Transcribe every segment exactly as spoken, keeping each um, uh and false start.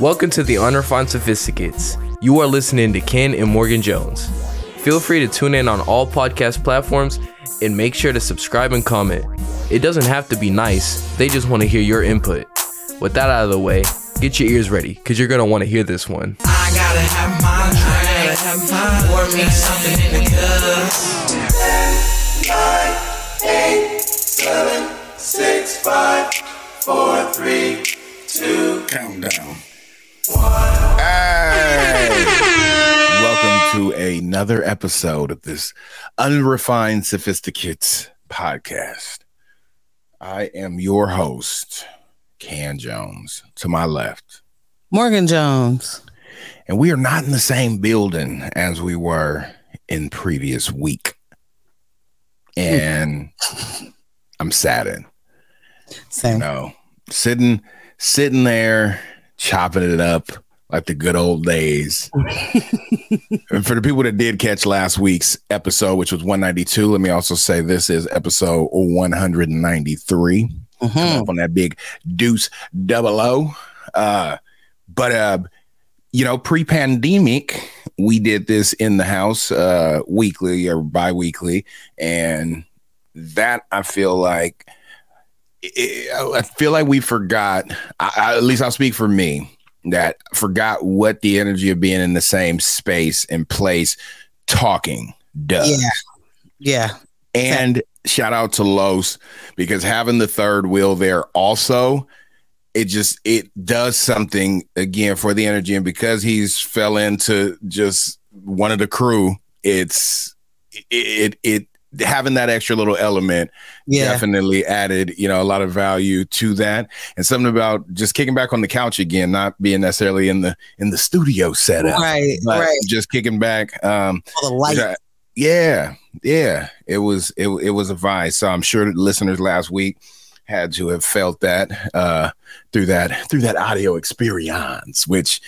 Welcome to the Unrefined Sophisticates. You are listening to Ken and Morgan Jones. Feel free to tune in on all podcast platforms and make sure to subscribe and comment. It doesn't have to be nice, they just want to hear your input. With that out of the way, get your ears ready, because you're going to want to hear this one. I gotta have my drink, have my pour me something in the cup. ten, nine, eight, seven, six, five, four, three, two, countdown. one. Hey! Welcome to another episode of this Unrefined Sophisticates podcast. I am your host, Ken Jones. To my left, Morgan Jones. And we are not in the same building as we were in previous week. And I'm saddened. Same. You know, sitting, sitting there, chopping it up like the good old days. And for the people that did catch last week's episode, which was one ninety-two, let me also say this is episode one ninety-three. Mm-hmm. Come up on that big deuce double O. Uh, but, uh, you know, pre-pandemic, we did this in the house uh, weekly or bi-weekly. And that, I feel like, it, I feel like we forgot, I, I, at least I'll speak for me, that forgot what the energy of being in the same space and place talking does. Yeah. Yeah. And yeah. Shout out to Los, because having the third wheel there also, it just, it does something again for the energy. And because he's fell into just one of the crew, it's it, it, it having that extra little element yeah. definitely added, you know, a lot of value to that. And something about just kicking back on the couch again, not being necessarily in the, in the studio setup, right? Right. Just kicking back. Um, All the light. Yeah. Yeah. It was, it, it was a vibe. So I'm sure listeners last week had to have felt that uh, through that, through that audio experience, which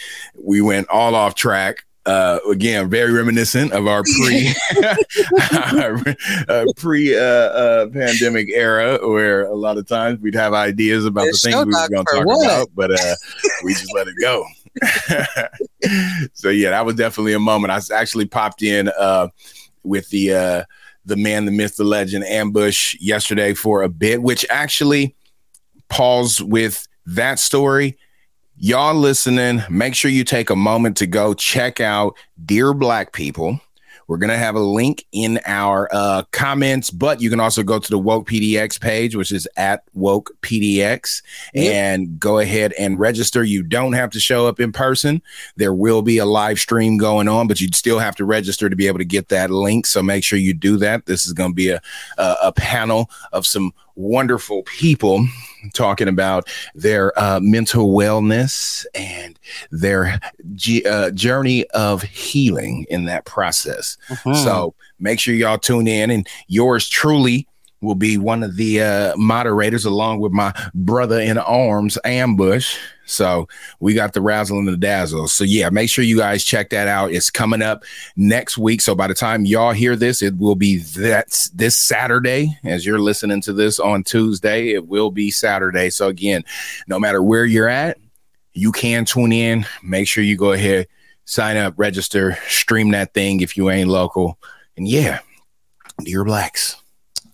we went all off track. Uh, again, very reminiscent of our pre our, uh, pre uh, uh, pandemic era, where a lot of times we'd have ideas about There's the things we were going to talk what? about, but uh, we just let it go. So yeah, that was definitely a moment. I actually popped in uh, with the uh, the man, the myth, the legend, Ambush yesterday for a bit, which actually paused with that story. Y'all listening, make sure you take a moment to go check out Dear Black People. We're going to have a link in our uh, comments, but you can also go to the Woke P D X page, which is at Woke P D X, yep. and go ahead and register. You don't have to show up in person. There will be a live stream going on, but you'd still have to register to be able to get that link. So make sure you do that. This is going to be a, a, a panel of some wonderful people talking about their uh, mental wellness and their g- uh, journey of healing in that process. Mm-hmm. So make sure y'all tune in, and yours truly will be one of the uh, moderators, along with my brother in arms, Ambush. So we got the razzle and the dazzle. So yeah, make sure you guys check that out. It's coming up next week. So by the time y'all hear this, it will be that this Saturday. As you're listening to this on Tuesday, it will be Saturday. So again, no matter where you're at, you can tune in. Make sure you go ahead, sign up, register, stream that thing if you ain't local. And yeah, Dear Blacks.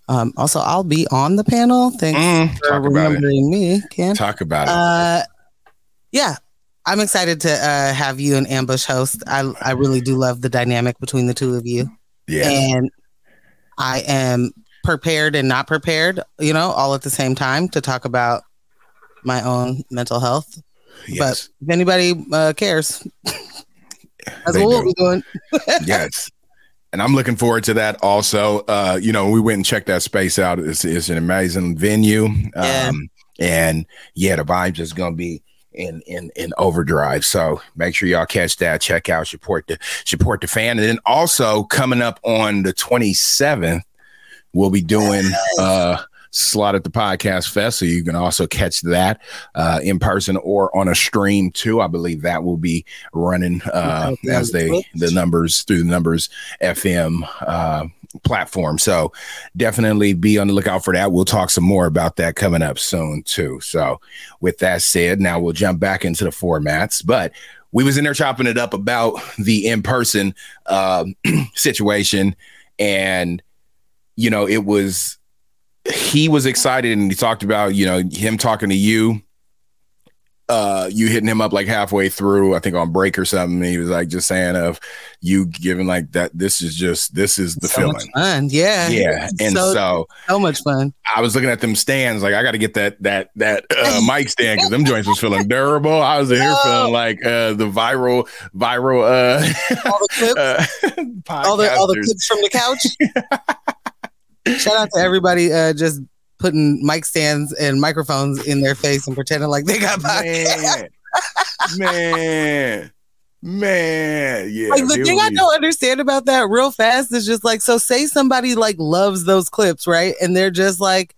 Um, also, I'll be on the panel. Thanks mm, for remembering it. me, Ken. Talk about uh, it. Yeah, I'm excited to uh, have you and Ambush host. I, I really do love the dynamic between the two of you. Yeah. And I am prepared and not prepared, you know, all at the same time to talk about my own mental health. Yes. But if anybody uh, cares, that's what we'll be doing. Yes. And I'm looking forward to that also. Uh, you know, we went and checked that space out. It's, it's an amazing venue. Yeah. Um, and yeah, the vibe is going to be in in in overdrive. So make sure y'all catch that, check out, support the support the fan. And then also coming up on the twenty-seventh, we'll be doing uh slot at the Podcast Fest. So you can also catch that uh, in person or on a stream too. I believe that will be running uh, as they the numbers through the numbers F M uh, platform. So definitely be on the lookout for that. We'll talk some more about that coming up soon too. So with that said, now we'll jump back into the formats, but we was in there chopping it up about the in-person uh, situation. And, you know, it was, he was excited and he talked about, you know, him talking to you, uh, you hitting him up like halfway through, I think on break or something. And he was like, just saying of you giving like that, this is just, this is the so feeling. Much fun. Yeah. Yeah. And so, so, so much fun. I was looking at them stands. Like I got to get that, that, that uh, mic stand. Cause them joints was feeling durable. I was in here oh. feeling like uh, the viral, viral, uh, all the clips, uh, all, the, all the clips from the couch. Shout out to everybody uh, just putting mic stands and microphones in their face and pretending like they got podcasts. Man, man, man. Yeah. Like, the thing I don't understand about that real fast is just like, so say somebody like loves those clips, right? And they're just like,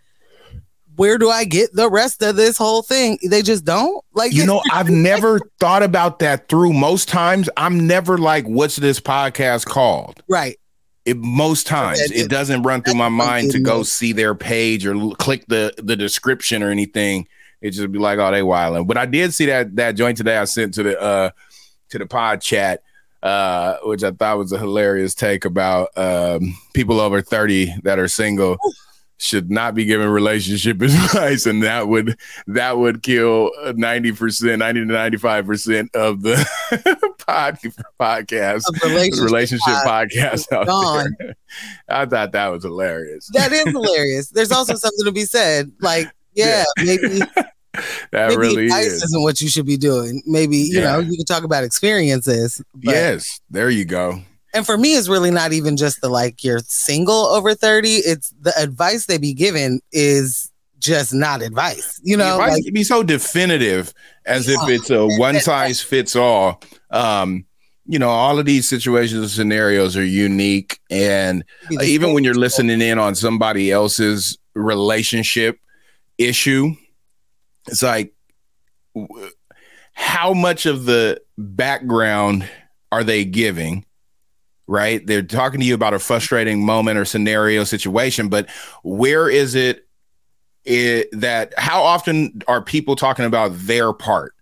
where do I get the rest of this whole thing? They just don't like, you know, I've never thought about that through. Most times I'm never like, what's this podcast called? Right. It, most times it doesn't run through my mind to go see their page or l- click the, the description or anything. It just be like, oh, they wilding. But I did see that that joint today I sent to the uh, to the pod chat, uh, which I thought was a hilarious take about um, people over thirty that are single should not be given relationship advice, and that would that would kill ninety percent, ninety to ninety-five percent of the pod, podcast relationship, relationship pod, podcast out gone. There. I thought that was hilarious. That is hilarious. There's also something to be said. Like, yeah, yeah. maybe that maybe really is. Isn't what you should be doing. Maybe you yeah. know you can talk about experiences. But- yes, there you go. And for me, it's really not even just the, like, you're single over thirty. It's the advice they be given is just not advice. You know, like, it'd be so definitive as yeah. if it's a one size fits all. Um, you know, all of these situations and scenarios are unique. And uh, even when you're listening in on somebody else's relationship issue, it's like, w- how much of the background are they giving? Right? They're talking to you about a frustrating moment or scenario situation, but where is it, it that how often are people talking about their part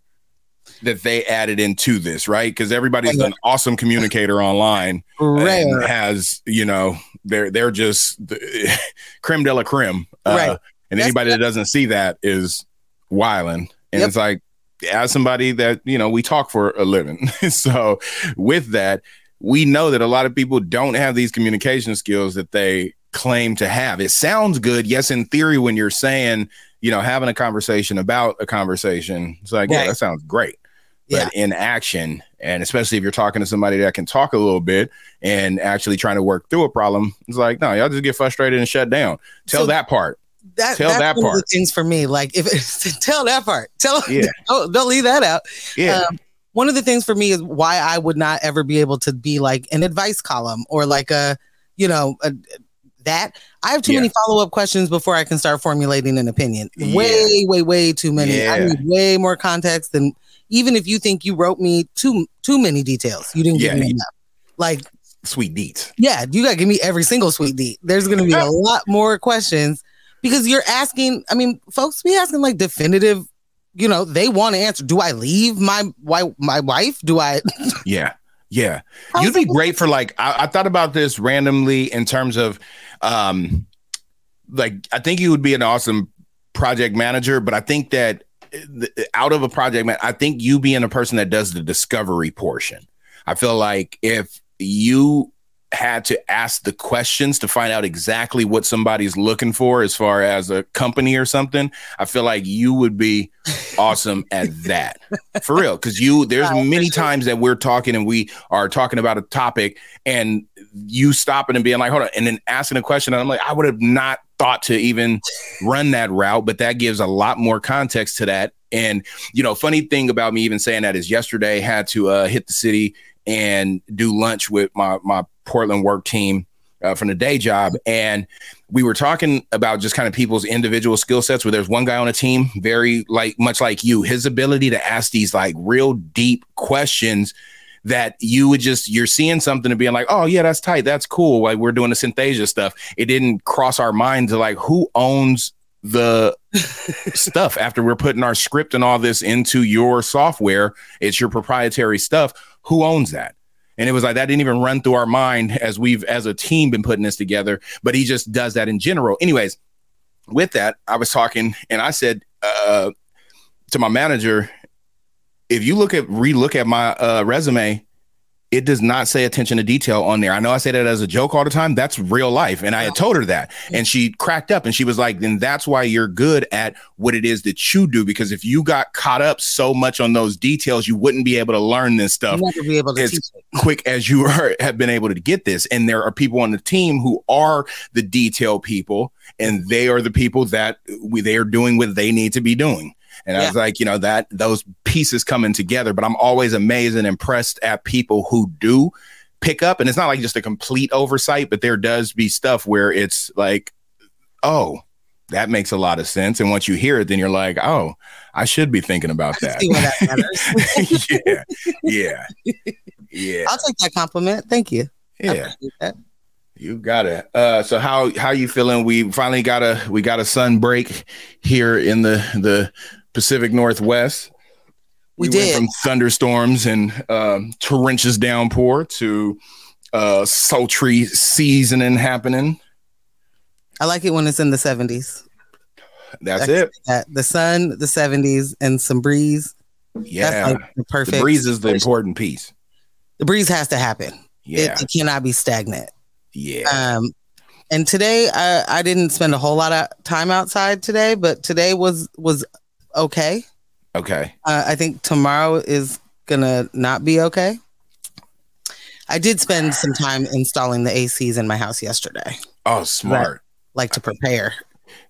that they added into this, right? Because everybody's an awesome communicator online and has, you know, they're, they're just creme de la creme. Uh, right. And That's anybody that doesn't see that is wilding. And yep. it's like, as somebody that, you know, we talk for a living. So with that, we know that a lot of people don't have these communication skills that they claim to have. It sounds good. Yes, in theory, when you're saying, you know, having a conversation about a conversation, it's like, right. yeah, that sounds great. Yeah. But in action, and especially if you're talking to somebody that can talk a little bit and actually trying to work through a problem, it's like, no, y'all just get frustrated and shut down. Tell so that part. That, tell that part. Things for me, like if it, tell that part. Tell yeah. don't, don't leave that out. Yeah. Um, One of the things for me is why I would not ever be able to be like an advice column or like a, you know, a, that I have too yeah. many follow-up questions before I can start formulating an opinion. Yeah. Way, way, way too many. Yeah. I need way more context than even if you think you wrote me too, too many details. You didn't yeah. give me enough. Like sweet deets. Yeah. You got to give me every single sweet deet. There's going to be a lot more questions because you're asking, I mean, folks be asking like definitive, you know, they want to answer. Do I leave my my, my wife? Do I? yeah. Yeah. You'd be great for like, I, I thought about this randomly in terms of um, like, I think you would be an awesome project manager, but I think that out of a project, man, I think you being a person that does the discovery portion. I feel like if you had to ask the questions to find out exactly what somebody's looking for as far as a company or something, I feel like you would be awesome at that for real. Cause you, there's wow, many times that we're talking and we are talking about a topic and you stopping and being like, hold on. And then asking a question. And I'm like, I would have not thought to even run that route, but that gives a lot more context to that. And, you know, funny thing about me even saying that is yesterday had to uh, hit the city and do lunch with my, my Portland work team uh, from the day job, and we were talking about just kind of people's individual skill sets, where there's one guy on a team, very like much like you, his ability to ask these like real deep questions that you would just, you're seeing something and being like, oh yeah, that's tight, that's cool, like we're doing the Synthesia stuff. It didn't cross our mind to like, who owns the stuff after we're putting our script and all this into your software? It's your proprietary stuff. Who owns that? And it was like, that didn't even run through our mind as we've, as a team, been putting this together. But he just does that in general. Anyways, with that, I was talking and I said uh, to my manager, if you look at, relook at my uh, resume, it does not say attention to detail on there. I know I say that as a joke all the time. That's real life. And I had told her that, and she cracked up and she was like, then that's why you're good at what it is that you do. Because if you got caught up so much on those details, you wouldn't be able to learn this stuff be able to as teach quick as you are, have been able to get this. And there are people on the team who are the detail people, and they are the people that we, they are doing what they need to be doing. And yeah. I was like, you know, that those pieces coming together, but I'm always amazed and impressed at people who do pick up. And it's not like just a complete oversight, but there does be stuff where it's like, oh, that makes a lot of sense. And once you hear it, then you're like, oh, I should be thinking about that. See where that matters. yeah. Yeah. Yeah. I'll take that compliment. Thank you. Yeah. I appreciate that. You got it. Uh, so how, how you feeling? We finally got a, we got a sun break here in the, the, Pacific Northwest. We, we did. Went from thunderstorms and um, torrential downpour to uh, sultry seasoning happening. I like it when it's in the seventies. That's it. That. The sun, the seventies, and some breeze. Yeah, that's like the perfect. The breeze is the important piece. The breeze has to happen. Yeah, it, it cannot be stagnant. Yeah. Um, and today, I, I didn't spend a whole lot of time outside today, but today was was. okay okay uh, I think tomorrow is gonna not be okay. I did spend some time installing the A Cs in my house yesterday. Oh, smart. Like to prepare.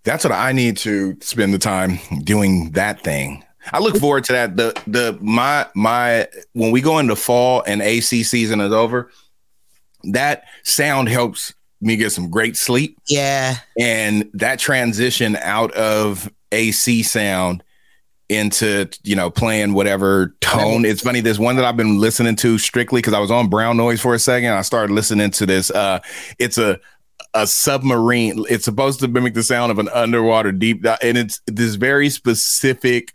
That's what I need to spend the time doing, that thing. I look forward to that. The the my my when we go into fall and A C season is over, that sound helps me get some great sleep. Yeah. And that transition out of A C sound into, you know, playing whatever tone. It's funny, this one that I've been listening to strictly because I was on brown noise for a second. I started listening to this. Uh, it's a a submarine. It's supposed to mimic the sound of an underwater deep dive, and it's this very specific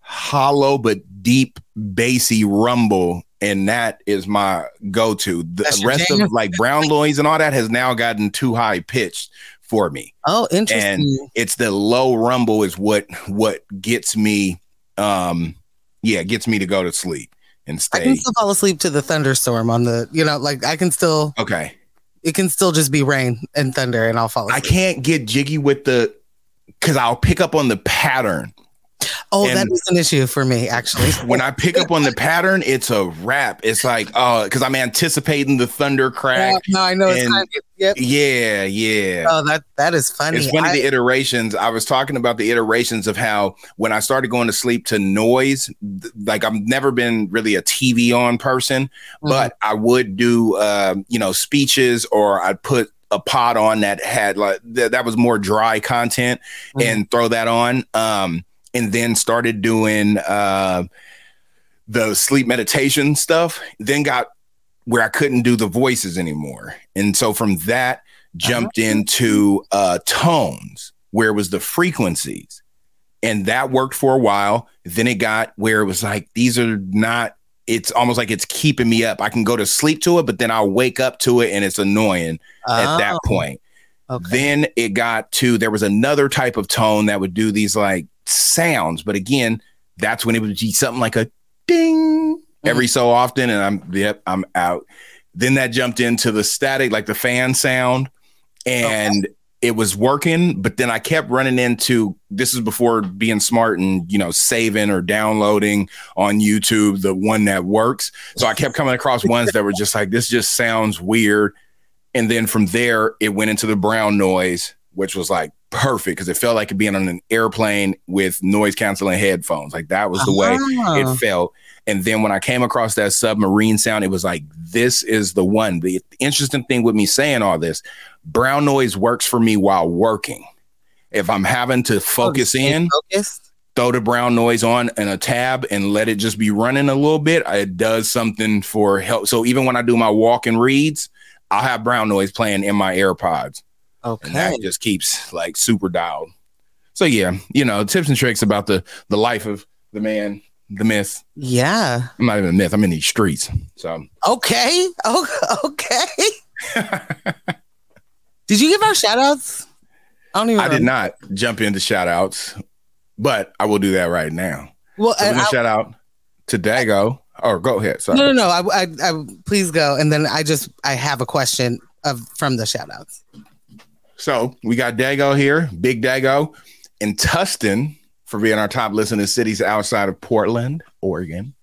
hollow but deep bassy rumble. And that is my go-to. The That's rest of like brown noise and all that has now gotten too high pitched for me. Oh, interesting. And it's the low rumble is what what gets me, um, yeah, gets me to go to sleep and stay. I can still fall asleep to the thunderstorm on the, you know, like I can still. Okay. It can still just be rain and thunder and I'll fall asleep. I can't get jiggy with the, because I'll pick up on the pattern. Oh, and that is an issue for me, actually. When I pick up on the pattern, it's a wrap. It's like, oh, uh, because I'm anticipating the thunder crack. Yeah, no, I know. And, it's kind of, yep. Yeah, yeah. Oh, that that is funny. It's one I, of the iterations. I was talking about the iterations of how when I started going to sleep to noise, th- like I've never been really a T V on person, mm-hmm. but I would do, uh, you know, speeches, or I'd put a pod on that had like th- that was more dry content, mm-hmm. and throw that on. Um, and then started doing uh, the sleep meditation stuff, then got where I couldn't do the voices anymore. And so from that, jumped uh-huh. into uh, tones, where it was the frequencies. And that worked for a while. Then it got where it was like, these are not, it's almost like it's keeping me up. I can go to sleep to it, but then I'll wake up to it and it's annoying oh. at that point. Okay. Then it got to, there was another type of tone that would do these like, sounds, but again, that's when it would be something like a ding mm-hmm. every so often, and I'm yep, I'm out. Then that jumped into the static, like the fan sound, and okay. it was working, but then I kept running into, this is before being smart and, you know, saving or downloading on YouTube the one that works. So I kept coming across ones that were just like, this just sounds weird. And then from there it went into the brown noise, which was like perfect, because it felt like being on an airplane with noise canceling headphones. Like that was the uh-huh. way it felt. And then when I came across that submarine sound, it was like, this is the one. The interesting thing with me saying all this, brown noise works for me while working. If I'm having to focus in, focused. throw the brown noise on in a tab and let it just be running a little bit, it does something for help. So even when I do my walk and reads, I'll have brown noise playing in my AirPods. Okay. And that just keeps like super dialed. So yeah, you know, tips and tricks about the the life of the man, the myth. Yeah. I'm not even a myth. I'm in these streets. So okay. Oh, okay. Did you give our shout outs? I don't even I know. did not jump into shout outs, but I will do that right now. Well, so I, shout out to Dago. Or go ahead. Sorry. No, no, no. I, I, I, please go. And then I just, I have a question of from the shout outs. So we got Dago here, Big Dago, and Tustin for being our top listening cities outside of Portland, Oregon.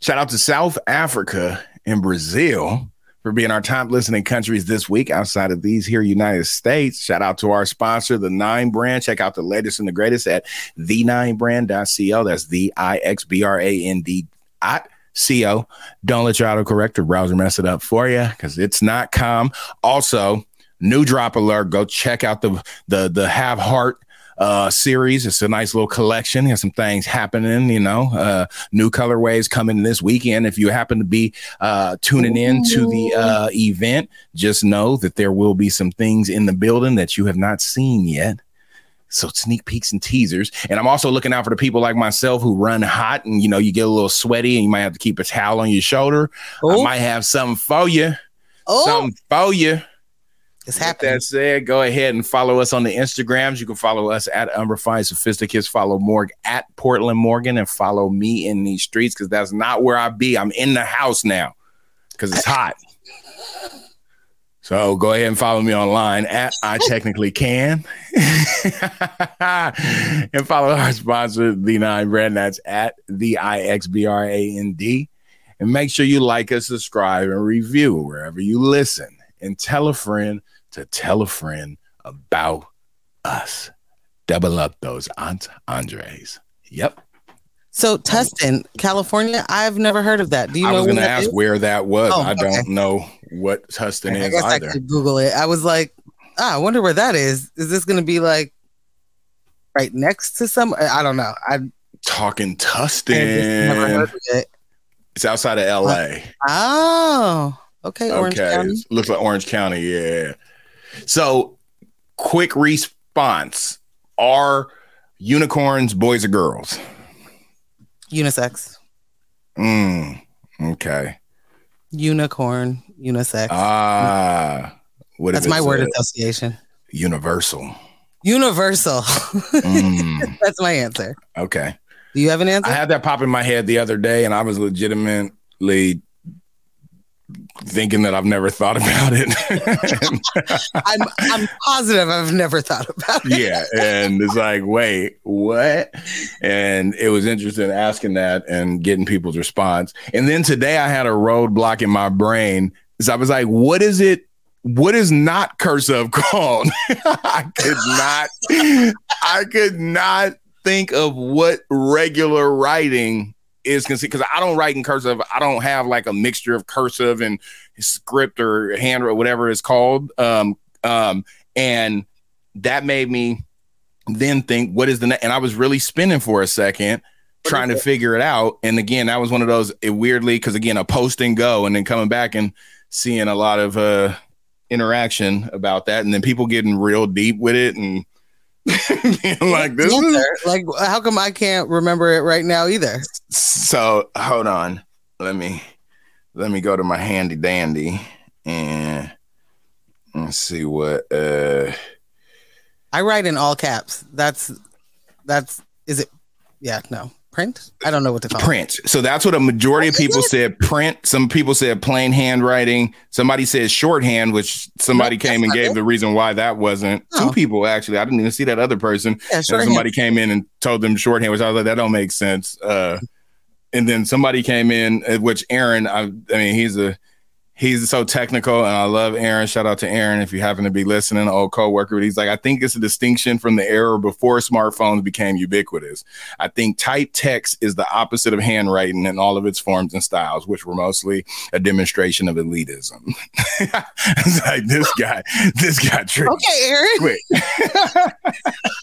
Shout out to South Africa and Brazil for being our top listening countries this week outside of these here United States. Shout out to our sponsor, The Nine Brand. Check out the latest and the greatest at the nine brand dot co. That's the I X B R A N D dot co. Don't let your autocorrect or browser mess it up for you because it's not com. Also, new drop alert. Go check out the the the Have Heart uh, series. It's a nice little collection. There's some things happening, you know, uh, new colorways coming this weekend. If you happen to be uh, tuning in to the uh, event, just know that there will be some things in the building that you have not seen yet. So sneak peeks and teasers. And I'm also looking out for the people like myself who run hot and, you know, you get a little sweaty and you might have to keep a towel on your shoulder. Ooh. I might have something for you. Ooh. Something for you. It's happening. With that said, go ahead and follow us on the Instagrams. You can follow us at Unrefined Sophisticates. Follow Morg at Portland Morgan and follow me in these streets because that's not where I be. I'm in the house now because it's hot. So go ahead and follow me online at I Technically Can. And follow our sponsor, The Nine Brand. That's at the I X B R A N D. And make sure you like us, subscribe, and review wherever you listen. And tell a friend to tell a friend about us. Double up those Aunt Andres. Yep. So Tustin, California, I've never heard of that. Do you know? I was going to ask where that was. Oh, I okay. don't know what Tustin is I guess either. I could Google it. I was like, ah, I wonder where that is. Is this going to be like right next to some? I don't know. I'm talking Tustin. I've never heard of it. It's outside of L A. Oh, okay. Orange okay. County. Looks like Orange County. Yeah. So, quick response: are unicorns boys or girls? Unisex. Mm, okay. Unicorn, unisex. Ah. What That's my said? word association. Universal. Universal. Mm. That's my answer. Okay. Do you have an answer? I had that pop in my head the other day, and I was legitimately thinking that I've never thought about it. I'm I'm positive I've never thought about it. Yeah, and it's like, wait, what? And it was interesting asking that and getting people's response. And then today I had a roadblock in my brain. So I was like, what is it? What is not cursive called? I could not I could not think of what regular writing is considered, because I don't write in cursive. I don't have like a mixture of cursive and script or hand or whatever it's called. Um, um, and that made me then think, what is the ne-? And I was really spinning for a second what trying to it? figure it out. And again, that was one of those it weirdly, because again, a post and go and then coming back and seeing a lot of uh, interaction about that. And then people getting real deep with it and like this is like how come I can't remember it right now either. So hold on, let me let me go to my handy dandy and let's see what uh I write in all caps. That's that's is it? Yeah, no, print. I don't know what to call print it. So that's what a majority of people said, print. Some people said plain handwriting. Somebody said shorthand, which somebody no, came and gave it. the reason why that wasn't. No. Two people actually. I didn't even see that other person. Yeah, somebody came in and told them shorthand, which I was like, that don't make sense. Uh, and then somebody came in, which Aaron, I, I mean, he's a He's so technical, and I love Aaron. Shout out to Aaron if you happen to be listening, an old coworker. But he's like, I think it's a distinction from the era before smartphones became ubiquitous. I think typed text is the opposite of handwriting in all of its forms and styles, which were mostly a demonstration of elitism. It's like, this guy, this guy tripped. Okay, Aaron. Quick.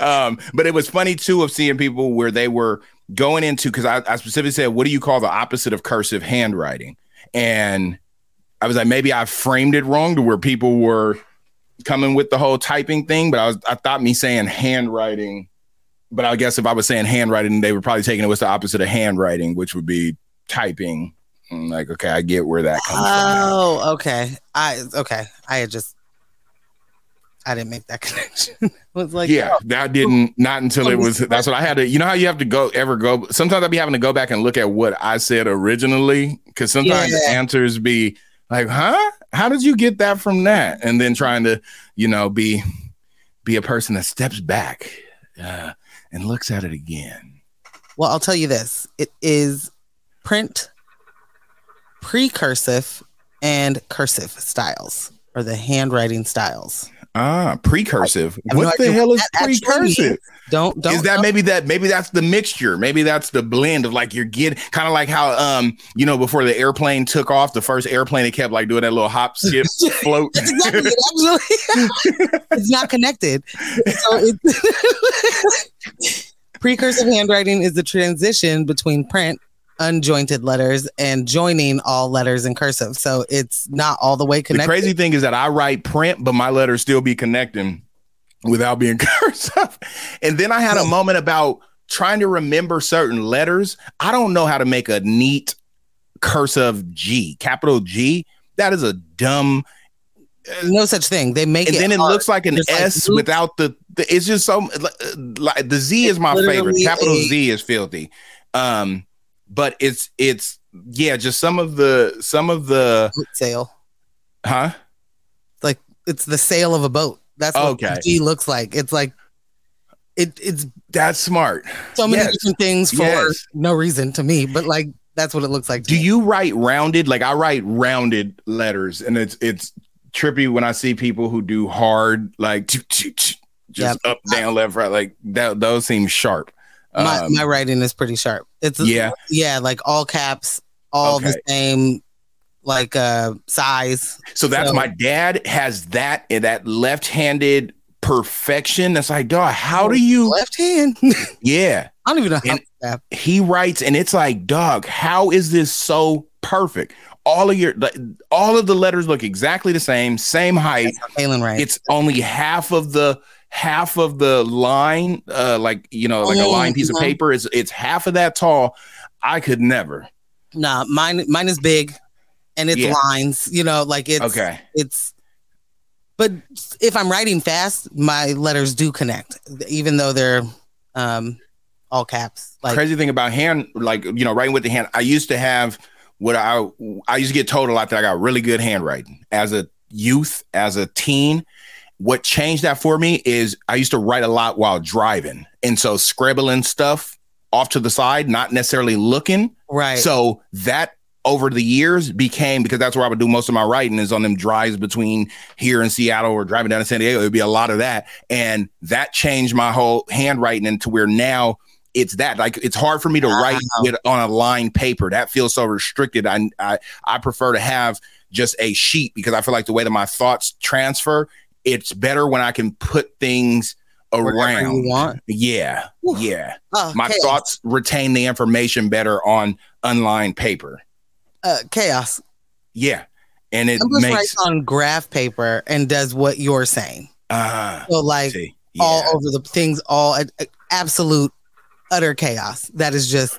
um, but it was funny, too, of seeing people where they were going into, because I, I specifically said, what do you call the opposite of cursive handwriting? And I was like, maybe I framed it wrong to where people were coming with the whole typing thing. But I was, I thought me saying handwriting, but I guess if I was saying handwriting, they were probably taking it was the opposite of handwriting, which would be typing. I'm like, okay, I get where that comes oh, from. Oh, okay. I okay. I had just I didn't make that connection. It was like, yeah, oh. that didn't, not until it was, that's what I had to, you know how you have to go, ever go, sometimes I'd be having to go back and look at what I said originally, because sometimes yeah. the answers be like, huh? How did you get that from that? And then trying to, you know, be, be a person that steps back uh, and looks at it again. Well, I'll tell you this. It is print, precursive, and cursive styles, or the handwriting styles. Ah, precursive. I, I what no the hell what is precursive? Don't don't. Is that don't. maybe that maybe that's the mixture? Maybe that's the blend of like you're getting kind of like how um you know before the airplane took off, the first airplane it kept like doing that little hop, skip, float. That's exactly it. Actually, it's not connected. So it's precursive handwriting is the transition between print, unjointed letters, and joining all letters in cursive, so it's not all the way connected. The crazy thing is that I write print, but my letters still be connecting without being cursive. And then I had a moment about trying to remember certain letters. I don't know how to make a neat cursive G, capital G. That is a dumb. No such thing. They make and it. And then it hard. Looks like an just S like, without the, the. It's just so. Like, the Z is my favorite. Capital a, Z is filthy. Um. But it's it's yeah, just some of the some of the sail, huh? Like it's the sail of a boat. That's what okay. G looks like. It's like it it's that's smart. So many yes. different things for yes. no reason to me, but like that's what it looks like. Do me. You write rounded? Like I write rounded letters, and it's it's trippy when I see people who do hard like just yep. up, down, left, right. Like that, those seem sharp. My, um, my writing is pretty sharp. It's yeah, yeah, like all caps, all okay. the same, like uh, size. So that's so, my dad has that and that left-handed perfection. That's like, dog, how do you left hand? Yeah, I don't even know how. And he writes, and it's like, dog, how is this so perfect? All of your, all of the letters look exactly the same, same height. Palin writes. It's only half of the. half of the line uh like you know like a line piece of paper is it's half of that tall. I could never. Nah, mine mine is big and it's yeah. lines, you know, like it's okay it's but if I'm writing fast, my letters do connect even though they're um all caps. Like crazy thing about hand, like you know writing with the hand, I used to have what I I used to get told a lot that I got really good handwriting as a youth, as a teen. What changed that for me is I used to write a lot while driving. And so scribbling stuff off to the side, not necessarily looking. Right. So that over the years became, because that's where I would do most of my writing is on them drives between here and Seattle or driving down to San Diego. It'd be a lot of that. And that changed my whole handwriting into where now it's that like, it's hard for me to wow. write with, on a line paper. That feels so restricted. I, I, I prefer to have just a sheet because I feel like the way that my thoughts transfer, it's better when I can put things around. You want. Yeah. Ooh. Yeah. Uh, My chaos. Thoughts retain the information better on unlined paper. Uh, chaos. Yeah. And it Ambush makes writes on graph paper and does what you're saying. Uh, so like yeah. all over the things, all uh, absolute utter chaos. That is just.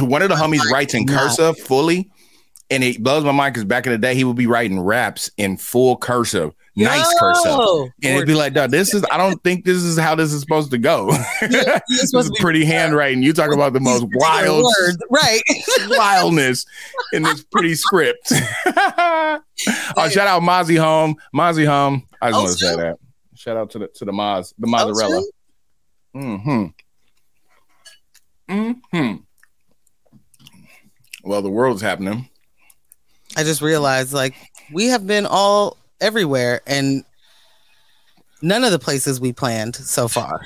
One of the homies mind. Writes in cursive no. fully. And it blows my mind because back in the day, he would be writing raps in full cursive, nice Yo! Cursive. And it'd be like, no, this is, I don't think this is how this is supposed to go. Yeah, this is pretty handwriting. You talk about the most wild words, right? Wildness in this pretty script. Oh, shout out Mozzie Home. Mozzie Home. I just oh, want to say that. Shout out to the to the Moz, the mozzarella. Oh, mm-hmm. Mm-hmm. Well, the world's happening. I just realized, like, we have been all everywhere and none of the places we planned so far.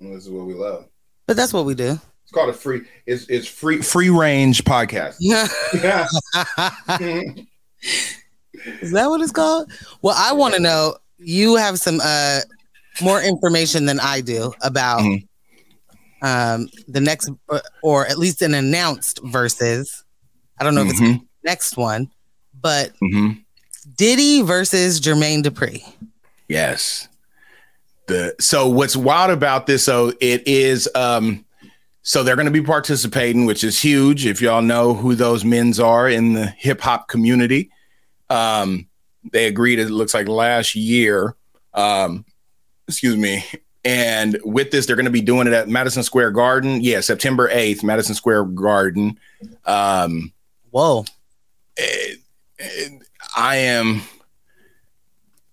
Well, this is what we love. But that's what we do. It's called a free, it's it's free free range podcast. Yeah. Yeah. Is that what it's called? Well, I want to know, you have some uh, more information than I do about mm-hmm. um, the next, or at least an announced versus. I don't know mm-hmm. if it's the next one, but mm-hmm. Diddy versus Jermaine Dupri. Yes. The so what's wild about this, so it is, um, so they're going to be participating, which is huge. If y'all know who those men's are in the hip hop community. Um, they agreed, it looks like last year, um, excuse me. And with this, they're going to be doing it at Madison Square Garden. Yeah. September eighth, Madison Square Garden. Um, Whoa. It, it, I am,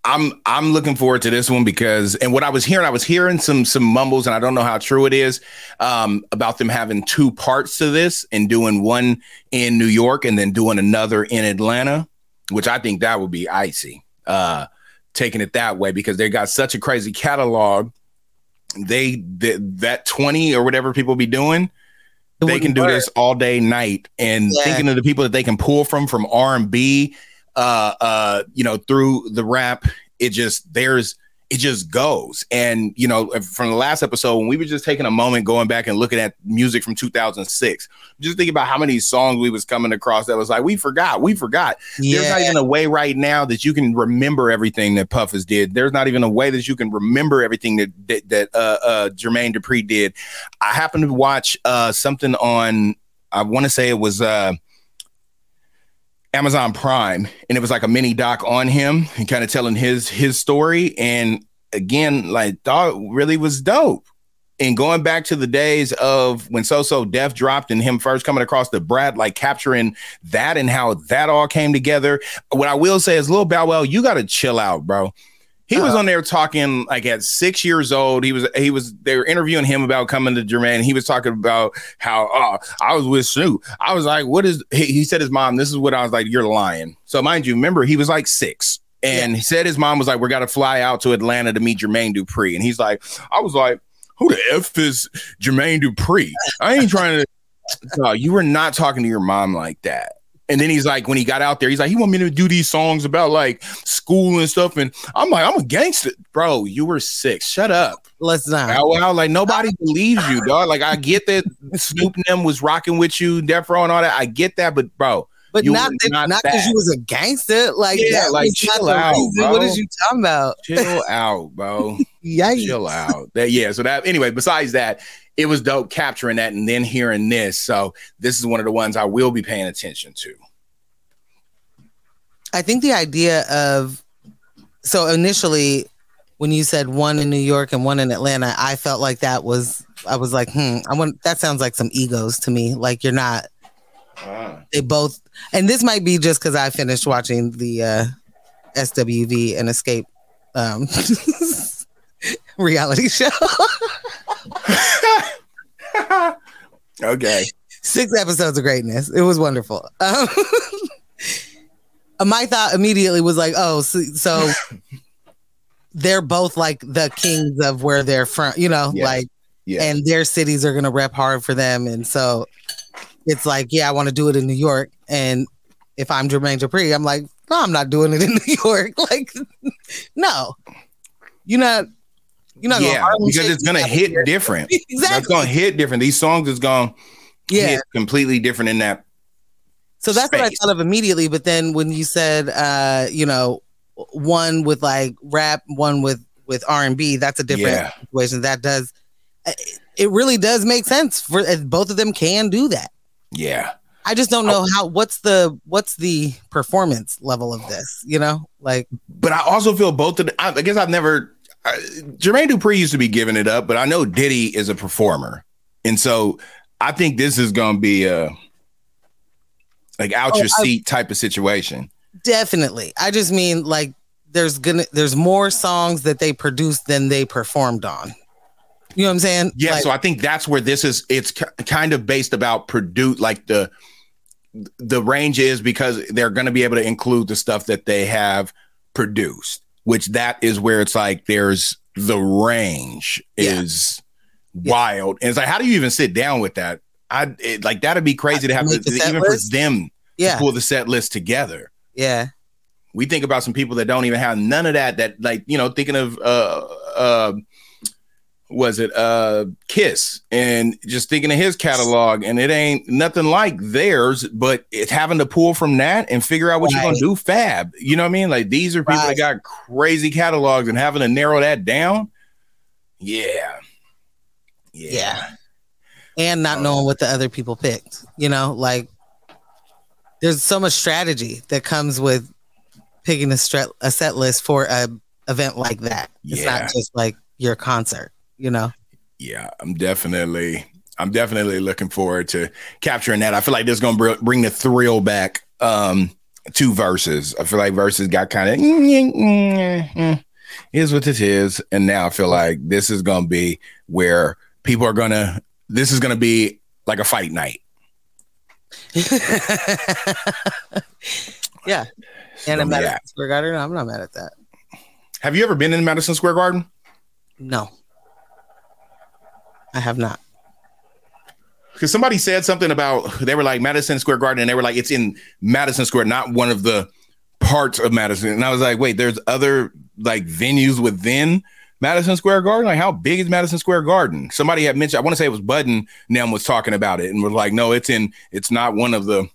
I'm, I'm looking forward to this one because, and what I was hearing, I was hearing some, some mumbles, and I don't know how true it is, um, about them having two parts to this and doing one in New York and then doing another in Atlanta, which I think that would be icy, uh, taking it that way, because they got such a crazy catalog. They, they that twenty or whatever people be doing, it they can do work. This all day, night, and yeah. thinking of the people that they can pull from, from R and B, uh, uh, you know, through the rap, it just, there's, it just goes. And, you know, from the last episode, when we were just taking a moment, going back and looking at music from two thousand six, just think about how many songs we was coming across that was like, we forgot, we forgot. Yeah. There's not even a way right now that you can remember everything that Puffers did. There's not even a way that you can remember everything that, that, that uh, uh, Jermaine Dupri did. I happened to watch uh, something on, I want to say it was uh, Amazon Prime, and it was like a mini doc on him and kind of telling his his story. And again, like, dog really was dope. And going back to the days of when So So Def dropped and him first coming across the Brat, like capturing that and how that all came together. What I will say is, Lil Bowell, you got to chill out, bro. He uh-huh. was on there talking like at six years old. He was he was they were interviewing him about coming to Jermaine. He was talking about how oh, I was with Snoop. I was like, what is he, he said his mom, this is what I was like, you're lying. So mind you, remember, he was like six. And yeah. he said his mom was like, we're gotta fly out to Atlanta to meet Jermaine Dupri. And he's like, I was like, who the F is Jermaine Dupri? I ain't trying to no, you were not talking to your mom like that. And then he's like, when he got out there, he's like, he want me to do these songs about like school and stuff. And I'm like, I'm a gangster. Bro, you were six. Shut up. Let's not. I, I was like, nobody believes you, dog. Like, I get that Snoop and them was rocking with you, Defro and all that. I get that. But, bro. But you not that, not because you was a gangster. Like, yeah, that like, chill out, bro. What is you talking about? Chill out, bro. Yikes. Chill out. That, yeah. So that, anyway, besides that, it was dope capturing that and then hearing this. So this is one of the ones I will be paying attention to. I think the idea of, so initially when you said one in New York and one in Atlanta, I felt like that was, I was like, hmm, I want, that sounds like some egos to me. Like, you're not, ah. they both, and this might be just because I finished watching the uh, S W V and Escape um, reality show. Okay. Six episodes of greatness. It was wonderful. Um, my thought immediately was like, oh, so, so they're both like the kings of where they're from, you know, yes. like, yes. and their cities are going to rep hard for them. And so it's like, yeah, I want to do it in New York. And if I'm Jermaine Dupri, I'm like, no, I'm not doing it in New York. Like, no, you're not. You're not yeah, gonna because it's gonna hit here. Different. Exactly, it's gonna hit different. These songs is gonna yeah. hit completely different in that. So that's space. What I thought of immediately. But then when you said, uh, you know, one with like rap, one with with R and B, that's a different yeah. situation. That does, it really does make sense for both of them can do that. Yeah, I just don't know I, how. What's the what's the performance level of this? You know, like. But I also feel both of. The, I, I guess I've never. Uh, Jermaine Dupri used to be giving it up, but I know Diddy is a performer, and so I think this is going to be a like out oh, your seat I, type of situation. Definitely, I just mean like there's gonna there's more songs that they produced than they performed on. You know what I'm saying? Yeah. Like, so I think that's where this is. It's k- kind of based about produce, like the the range is because they're going to be able to include the stuff that they have produced, which that is where it's like there's the range is yeah. wild. Yeah. And it's like, how do you even sit down with that? I it, like that'd be crazy I to have to, to, even list? for them yeah. to pull the set list together. Yeah. We think about some people that don't even have none of that, that like, you know, thinking of, uh, uh, was it uh Kiss, and just thinking of his catalog, and it ain't nothing like theirs, but it's having to pull from that and figure out what right. you're gonna do fab. You know what I mean? Like these are people right. that got crazy catalogs, and having to narrow that down. Yeah. Yeah. yeah. And not um, knowing what the other people picked, you know, like there's so much strategy that comes with picking a, stret- a set list for a event like that. It's yeah. not just like your concert. You know, yeah, I'm definitely, I'm definitely looking forward to capturing that. I feel like this is gonna br- bring the thrill back um, to Versus. I feel like Versus got kind of mm, mm, mm, is what this is, and now I feel like this is gonna be where people are gonna. This is gonna be like a fight night. yeah, and I'm Madison Square Garden. I'm not mad at that. Have you ever been in Madison Square Garden? No. I have not. Because somebody said something about, they were like Madison Square Garden, and they were like, it's in Madison Square, not one of the parts of Madison. And I was like, wait, there's other like venues within Madison Square Garden? Like, how big is Madison Square Garden? Somebody had mentioned, I want to say it was Budden, Nam was talking about it and was like, no, it's in, it's not one of the,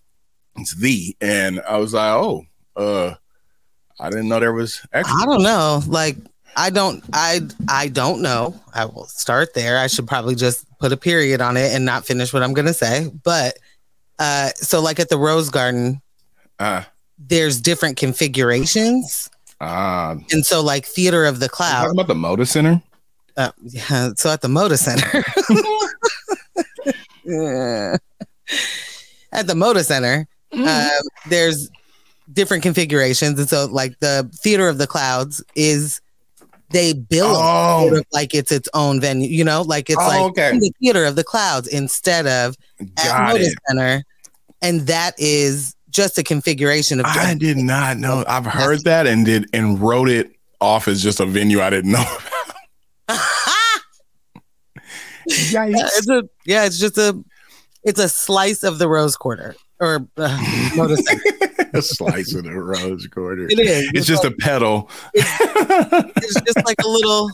it's the. And I was like, oh, uh, I didn't know there was extra. I don't know. Like, I don't I I don't know. I will start there. I should probably just put a period on it and not finish what I'm going to say. But uh, so like at the Rose Garden, uh, there's different configurations. Uh, and so like Theater of the Clouds. Talking about the Moda Center? Uh, yeah, so at the Moda Center. yeah. At the Moda Center, mm. uh, there's different configurations. And so like the Theater of the Clouds is They build oh. it like it's its own venue, you know, like it's oh, like okay. in the Theater of the Clouds instead of Got at Moda Center. And that is just a configuration of. I did not know. I've heard that and did and wrote it off as just a venue I didn't know about. yeah, it's a, yeah, it's just a it's a slice of the Rose Quarter or uh, Moda Center. A slice of the Rose Quarter. It is. It's, it's just like, a petal. It's, it's just like a little.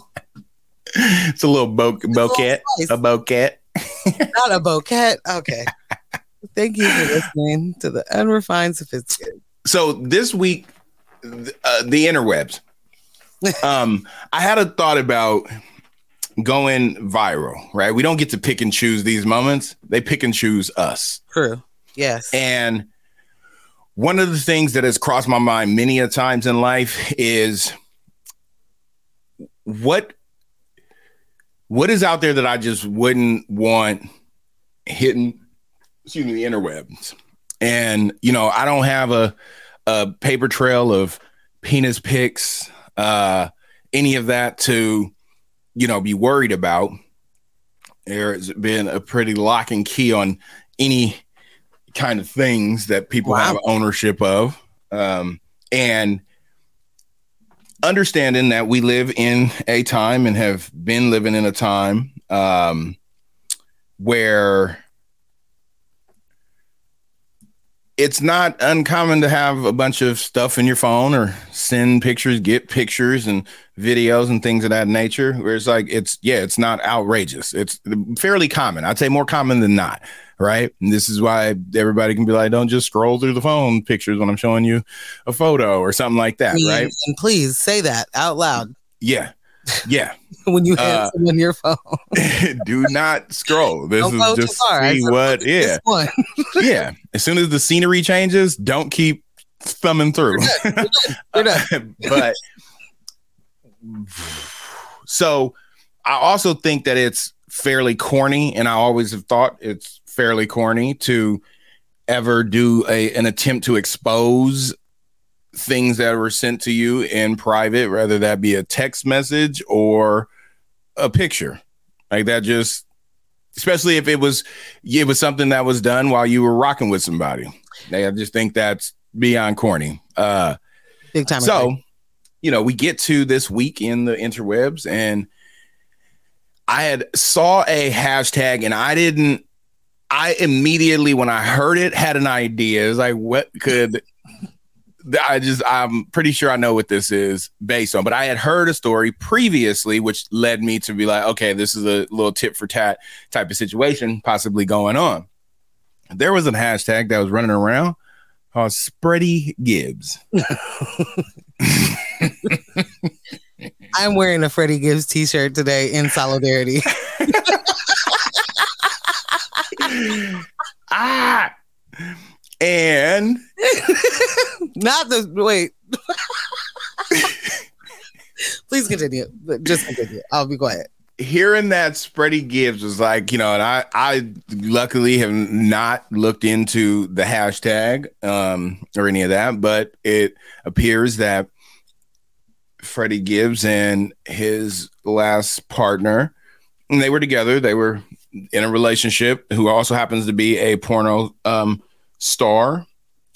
It's a little bo- bouquet. A bouquet. Not a bouquet. Okay. Thank you for listening to the Unrefined Sophisticated. So this week, uh, the interwebs. um, I had a thought about going viral. Right, we don't get to pick and choose these moments; they pick and choose us. True. Yes. And. One of the things that has crossed my mind many a times in life is what what is out there that I just wouldn't want hitting excuse me, the interwebs. And, you know, I don't have a, a paper trail of penis pics, uh, any of that to, you know, be worried about. There has been a pretty lock and key on any kind of things that people wow. have ownership of, um, and understanding that we live in a time and have been living in a time um, where it's not uncommon to have a bunch of stuff in your phone or send pictures, get pictures and videos and things of that nature, where it's like, it's, yeah, it's not outrageous. It's fairly common. I'd say more common than not. Right. And this is why everybody can be like, don't just scroll through the phone pictures when I'm showing you a photo or something like that. Please, right. And please say that out loud. Yeah. Yeah. When you have uh, someone your phone, do not scroll. This don't is just see what. Yeah. yeah. As soon as the scenery changes, don't keep thumbing through. We're done. We're done. We're done. uh, but so I also think that it's fairly corny, and I always have thought it's fairly corny to ever do a an attempt to expose things that were sent to you in private, whether that be a text message or a picture like that. Just especially if it was it was something that was done while you were rocking with somebody. They I just think that's beyond corny. Uh, Big time. So, agree. you know, we get to this week in the interwebs, and I had saw a hashtag, and I didn't. I immediately, when I heard it, had an idea. It was like, what could I just I'm pretty sure I know what this is based on. But I had heard a story previously, which led me to be like, OK, this is a little tit for tat type of situation possibly going on. There was a hashtag that was running around called Freddie Gibbs. I'm wearing a Freddie Gibbs T-shirt today in solidarity. ah and not the wait please continue just continue I'll be quiet. Hearing that Freddie Gibbs was like, you know, and I I luckily have not looked into the hashtag um or any of that, but it appears that Freddie Gibbs and his last partner, and they were together, they were in a relationship, who also happens to be a porno um, star.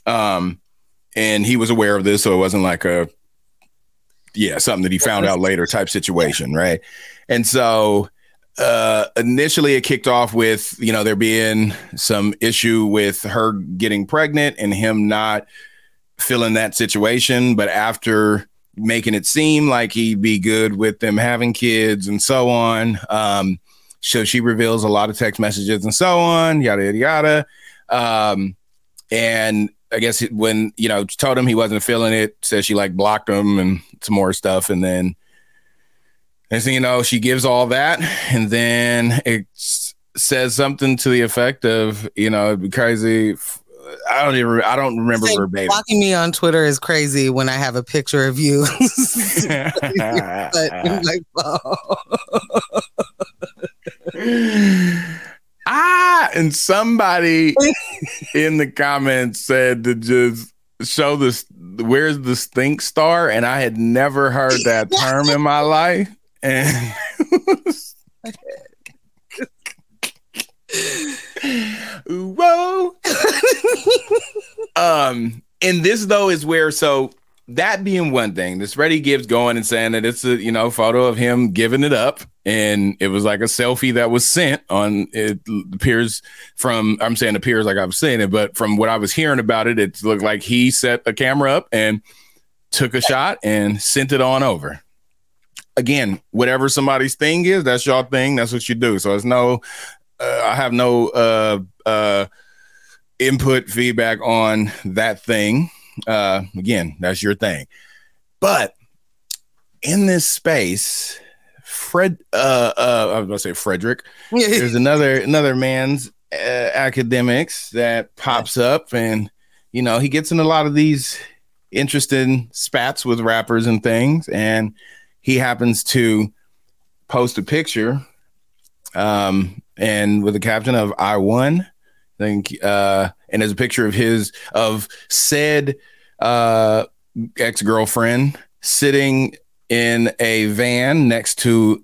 Um, and he was aware of this, so it wasn't like a, yeah, something that he found out later type situation, right? And so uh, initially it kicked off with, you know, there being some issue with her getting pregnant and him not feeling that situation. But after making it seem like he'd be good with them having kids and so on, um, so she reveals a lot of text messages and so on, yada, yada, yada. Um, and I guess when, you know, told him he wasn't feeling it, said she like blocked him and some more stuff. And then, and so, you know, she gives all that. And then it says something to the effect of, you know, it'd be crazy. I don't even, I don't remember like, verbatim. Blocking me on Twitter is crazy when I have a picture of you. But I'm like, oh. Ah, and somebody in the comments said to just show this, where's the stink star? And I had never heard that term in my life. And whoa. um, and this though is where, so that being one thing, this Freddie Gibbs going and saying that it's a, you know, photo of him giving it up. And it was like a selfie that was sent on, it appears from, I'm saying appears like I've seen it, but from what I was hearing about it, it looked like he set a camera up and took a shot and sent it on over. Again, whatever somebody's thing is, that's your thing. That's what you do. So it's no, uh, I have no uh, uh, input feedback on that thing. Uh, again, that's your thing. But in this space, Fred, uh, uh, I was going to say Frederick. There's another another man's uh, academics that pops up, and you know he gets in a lot of these interesting spats with rappers and things, and he happens to post a picture, um, and with a caption of "I won," I think, uh, and there's a picture of his of said uh, ex-girlfriend sitting in a van next to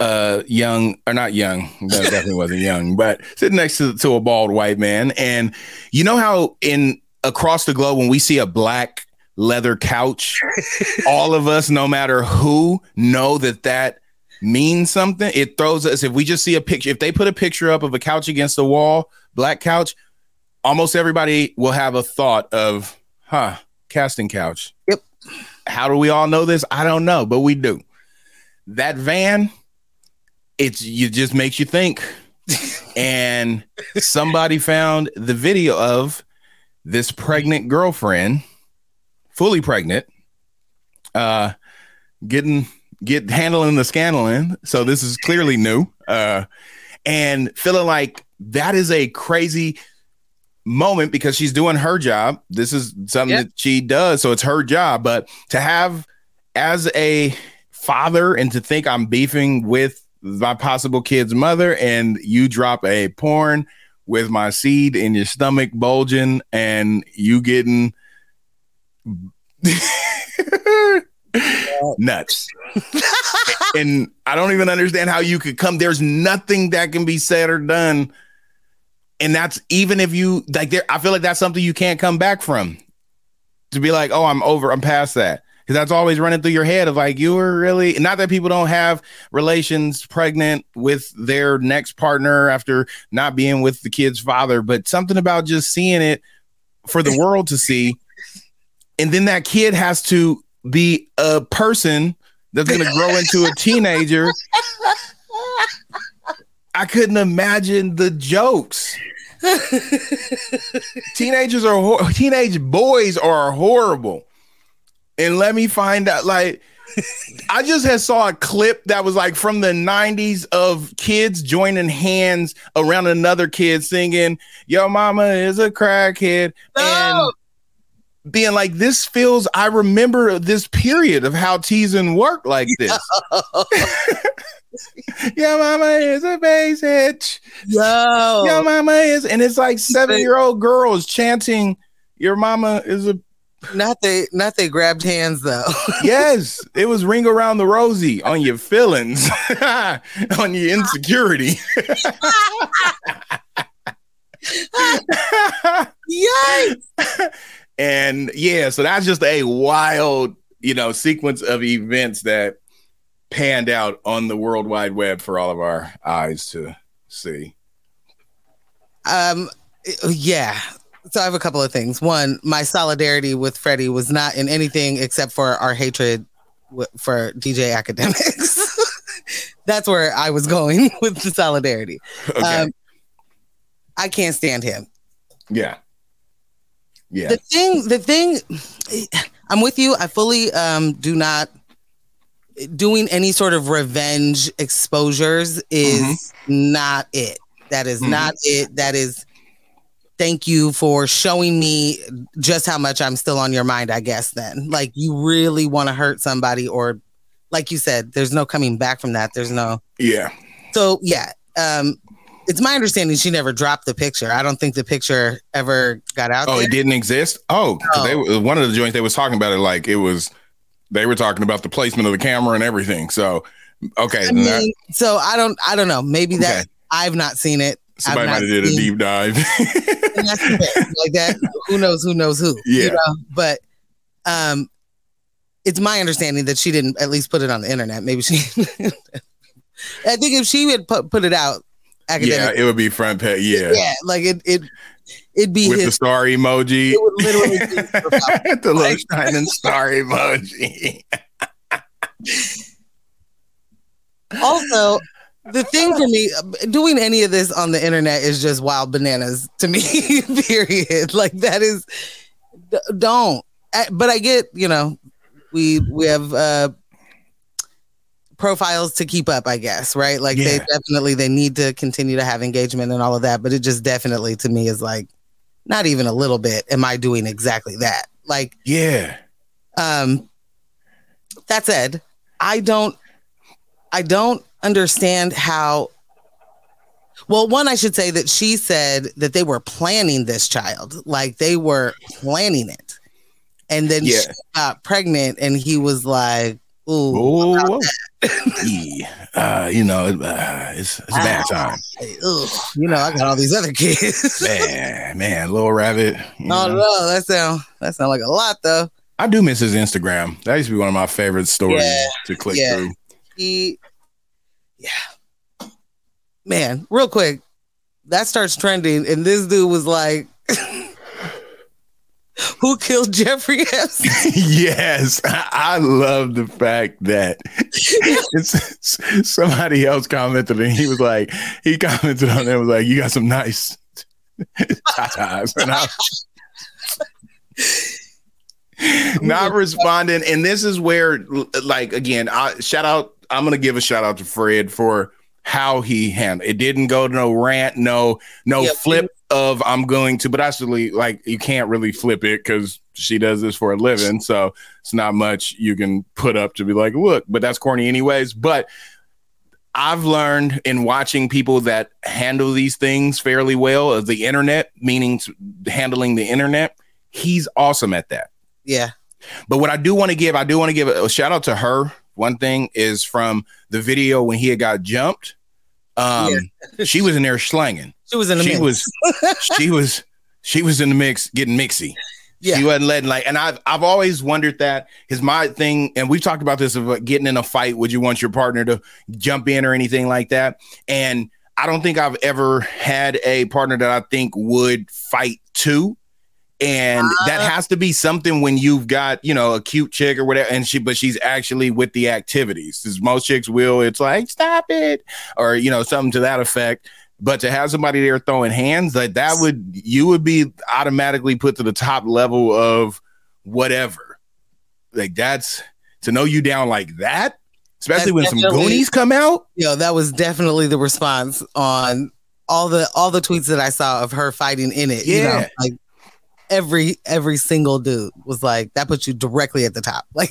a young, or not young, that definitely wasn't young, but sitting next to, to a bald white man. And you know how in across the globe, when we see a black leather couch, all of us, no matter who, know that that means something. It throws us, if we just see a picture, if they put a picture up of a couch against the wall, black couch, almost everybody will have a thought of, huh, casting couch. Yep. How do we all know this? I don't know, but we do. That van, it's it just makes you think. And somebody found the video of this pregnant girlfriend, fully pregnant, uh, getting get handling the scandaling. So this is clearly new, uh, and feeling like that is a crazy moment because she's doing her job. This is something yep. that she does, so it's her job. But to have as a father and to think I'm beefing with my possible kid's mother, and you drop a porn with my seed in your stomach bulging and you getting nuts. And I don't even understand how you could come. There's nothing that can be said or done And that's even if you like there, I feel like that's something you can't come back from, to be like, oh, I'm over, I'm past that. Because that's always running through your head of like, you were really, not that people don't have relations pregnant with their next partner after not being with the kid's father, but something about just seeing it for the world to see. And then that kid has to be a person that's going to grow into a teenager. I couldn't imagine the jokes. Teenagers are hor- teenage boys are horrible. And let me find out, like, I just had saw a clip that was like from the nineties of kids joining hands around another kid singing, "Your mama is a crackhead." No. And being like, this feels, I remember this period of how teasing worked like this. No. Your mama is a bass hitch. Yo. Your mama is, and it's like seven-year-old girls chanting, "Your mama is a." Not they, not they grabbed hands though. Yes, it was Ring Around the Rosie on your feelings, on your insecurity. Yes. And yeah, so that's just a wild, you know, sequence of events that panned out on the World Wide Web for all of our eyes to see. Um. Yeah. So I have a couple of things. One, my solidarity with Freddie was not in anything except for our hatred w- for D J Academics. That's where I was going with the solidarity. Okay. Um, I can't stand him. Yeah. Yeah. The thing, the thing, I'm with you. I fully um, do not, doing any sort of revenge exposures is mm-hmm. not it. That is mm-hmm. not it. That is, thank you for showing me just how much I'm still on your mind, I guess, then. Like, you really want to hurt somebody, or like you said, there's no coming back from that. There's no... Yeah. So, yeah. Um, it's my understanding she never dropped the picture. I don't think the picture ever got out oh, there. Oh, it didn't exist? Oh, oh. They, one of the joints they was talking about it, like, it was... They were talking about the placement of the camera and everything. So, okay. I mean, that, so, I don't I don't know. Maybe that... Okay. I've not seen it. Somebody might have did a deep dive. And that's like that. Who knows who knows who? Yeah. You know? But um, it's my understanding that she didn't at least put it on the internet. Maybe she... I think if she would put, put it out academically. Yeah, it would be front page. Yeah. Yeah. Like it, it, it'd be with his, the star emoji. It would literally be the little shining star emoji. Also, the thing for me, doing any of this on the internet is just wild bananas to me, period. Like, that is, don't. But I get, you know, we we have uh, profiles to keep up, I guess, right? Like, yeah. they definitely, they need to continue to have engagement and all of that. But it just definitely, to me, is like, not even a little bit am I doing exactly that. Like, yeah. Um. That said, I don't, I don't, understand how well one I should say that she said that they were planning this child, like they were planning it, and then yeah. she got pregnant and he was like, ooh, ooh. Yeah. Uh, you know, uh, it's, it's bad time. Ugh. You know, I got all these other kids. man man Little Rabbit. No, no, that sound that sound like a lot though. I do miss his Instagram. That used to be one of my favorite stories yeah. to click yeah. through. He Yeah, man, real quick, that starts trending. And this dude was like, who killed Jeffrey Epstein? Yes, I love the fact that it's, somebody else commented and he was like, he commented on it and was like, you got some nice tatas. And I was not responding. And this is where, like, again, I shout out. I'm going to give a shout out to Fred for how he handled it. It didn't go to no rant, no, no yep. flip of I'm going to, but actually, like, you can't really flip it because she does this for a living. So it's not much you can put up to be like, look, but that's corny anyways. But I've learned in watching people that handle these things fairly well of the internet, meaning handling the internet. He's awesome at that. Yeah. But what I do want to give, I do want to give a, a shout out to her. One thing is from the video when he had got jumped. Um, yeah. She was in there slanging. She was in the she mix. Was, she was she was in the mix getting mixy. Yeah. She wasn't letting like, and I've I've always wondered that, because my thing, and we've talked about this, about getting in a fight, would you want your partner to jump in or anything like that? And I don't think I've ever had a partner that I think would fight too. And uh, that has to be something when you've got, you know, a cute chick or whatever, and she, but she's actually with the activities. Because most chicks will, it's like, stop it, or, you know, something to that effect. But to have somebody there throwing hands, like that would, you would be automatically put to the top level of whatever. Like that's, to know you down like that, especially that when some Goonies come out. Yo, that was definitely the response on all the, all the tweets that I saw of her fighting in it. Yeah. You know, like, Every every single dude was like, that puts you directly at the top. Like,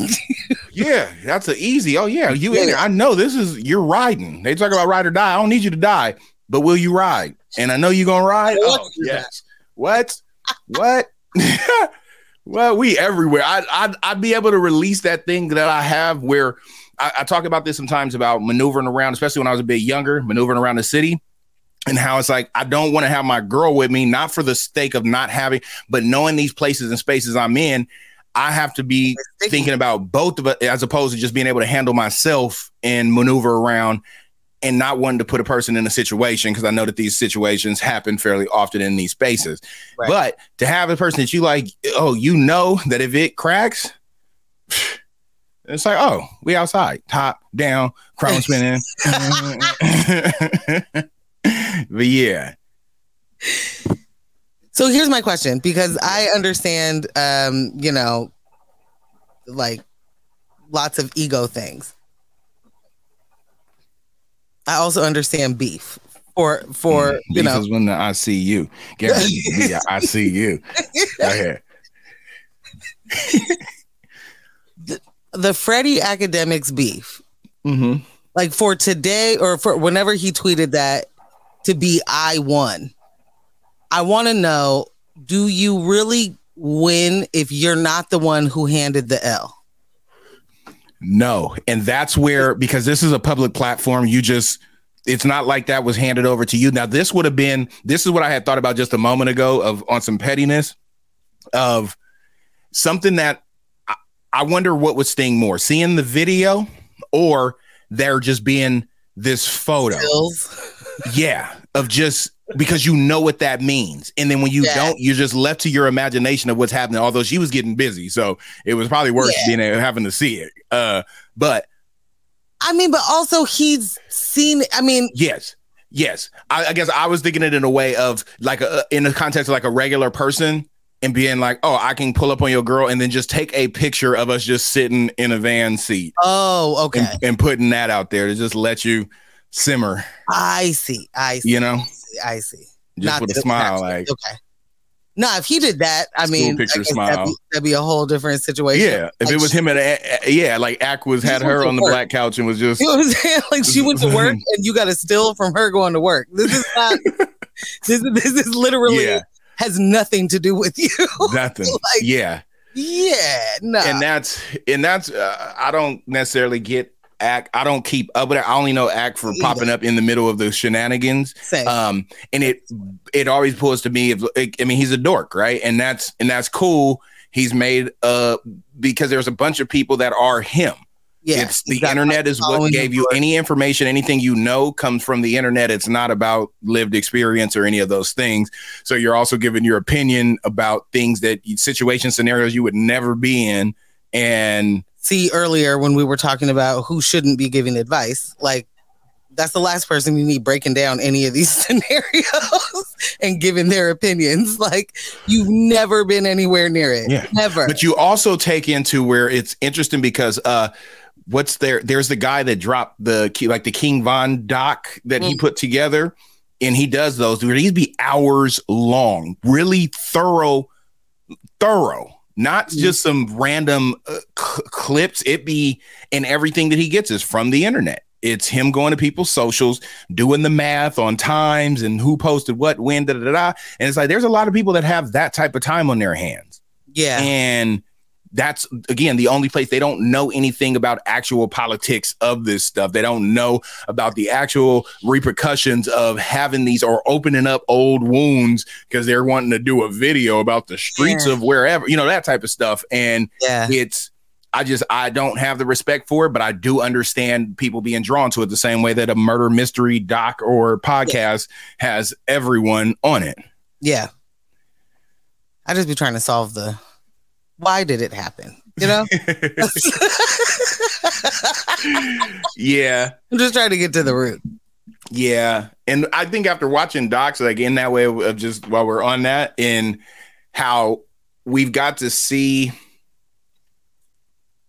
yeah, that's an easy. Oh yeah, you in there? I know this is you're riding. They talk about ride or die. I don't need you to die, but will you ride? And I know you're gonna ride. Oh yes. What? What? Well, we everywhere. I I'd, I'd be able to release that thing that I have where I, I talk about this sometimes about maneuvering around, especially when I was a bit younger, maneuvering around the city. And how it's like, I don't want to have my girl with me, not for the sake of not having, but knowing these places and spaces I'm in, I have to be thinking about both of us as opposed to just being able to handle myself and maneuver around and not wanting to put a person in a situation, because I know that these situations happen fairly often in these spaces. Right. But to have a person that you like, oh, you know that if it cracks, it's like, oh, we outside, top down, crown spinning. But yeah. So here's my question, because I understand, um, you know, like lots of ego things. I also understand beef for, for mm, you know. Because when the I see you. Yeah, I see you. Go ahead. The, the Freddie Academics beef. Mm-hmm. Like for today or for whenever he tweeted that, to be I won. I want to know, do you really win if you're not the one who handed the L? No. And that's where, because this is a public platform, you just, it's not like that was handed over to you. Now, this would have been, this is what I had thought about just a moment ago of on some pettiness of something that I, I wonder what would sting more, seeing the video or there just being this photo. Bills. Yeah, of just because you know what that means. And then when you yeah. don't, you're just left to your imagination of what's happening. Although she was getting busy, so it was probably worse yeah. being having to see it. Uh, but I mean, but also he's seen. I mean, yes, yes. I, I guess I was thinking it in a way of like a, in the context of like a regular person and being like, oh, I can pull up on your girl and then just take a picture of us just sitting in a van seat. Oh, okay. And, and putting that out there to just let you simmer. I see. I see. You know, I see. I see. Just not with the, a smile, like okay. No, if he did that, I mean, picture I smile. That'd, be, that'd be a whole different situation. Yeah, if like it was she, him at a, yeah, like Ack was had her on the work. black couch and was just, you know what I'm saying? Like she went to work and you got to steal from her going to work. This is not. this is this is literally yeah. has nothing to do with you. Nothing. Like, yeah. Yeah. No. And that's and that's uh, I don't necessarily get. Act I don't keep up with it. I only know Act for Either. popping up in the middle of the shenanigans. Same. Um, and it it always pulls to me. If I mean, he's a dork, right? And that's and that's cool. He's made uh because there's a bunch of people that are him. Yeah, it's the exactly. internet is what gave you any information. Anything you know comes from the internet. It's not about lived experience or any of those things. So you're also giving your opinion about things that situation scenarios you would never be in. And see, earlier when we were talking about who shouldn't be giving advice, like that's the last person you need breaking down any of these scenarios and giving their opinions. Like you've never been anywhere near it. Yeah. Never. But you also take into where it's interesting because uh, what's there? There's the guy that dropped the like the King Von doc that mm. he put together, and he does those. These be hours long, really thorough, thorough. Not just some random uh, c- clips. It be, and everything that he gets is from the internet. It's him going to people's socials, doing the math on times and who posted what, when, da da da. And it's like, there's a lot of people that have that type of time on their hands. Yeah. And that's, again, the only place. They don't know anything about actual politics of this stuff. They don't know about the actual repercussions of having these or opening up old wounds because they're wanting to do a video about the streets yeah. of wherever, you know, that type of stuff. And yeah. it's, I just, I don't have the respect for it, but I do understand people being drawn to it the same way that a murder mystery doc or podcast yeah. has everyone on it. Yeah. I just be trying to solve the, why did it happen? You know? yeah. I'm just trying to get to the root. Yeah. And I think after watching docs, like in that way of just while we're on that, and how we've got to see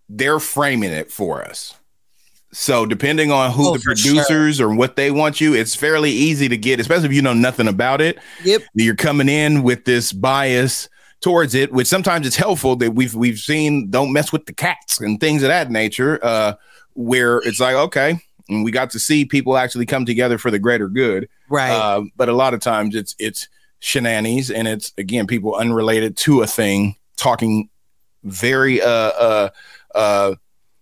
they're framing it for us. So depending on who oh, the producers sure. or what they want you, it's fairly easy to get, especially if you know nothing about it. Yep. You're coming in with this bias towards it, which sometimes it's helpful that we've we've seen don't mess with the cats and things of that nature, uh, where it's like, okay, and we got to see people actually come together for the greater good. Right. Uh, but a lot of times it's it's shenanigans, and it's, again, people unrelated to a thing talking very uh uh uh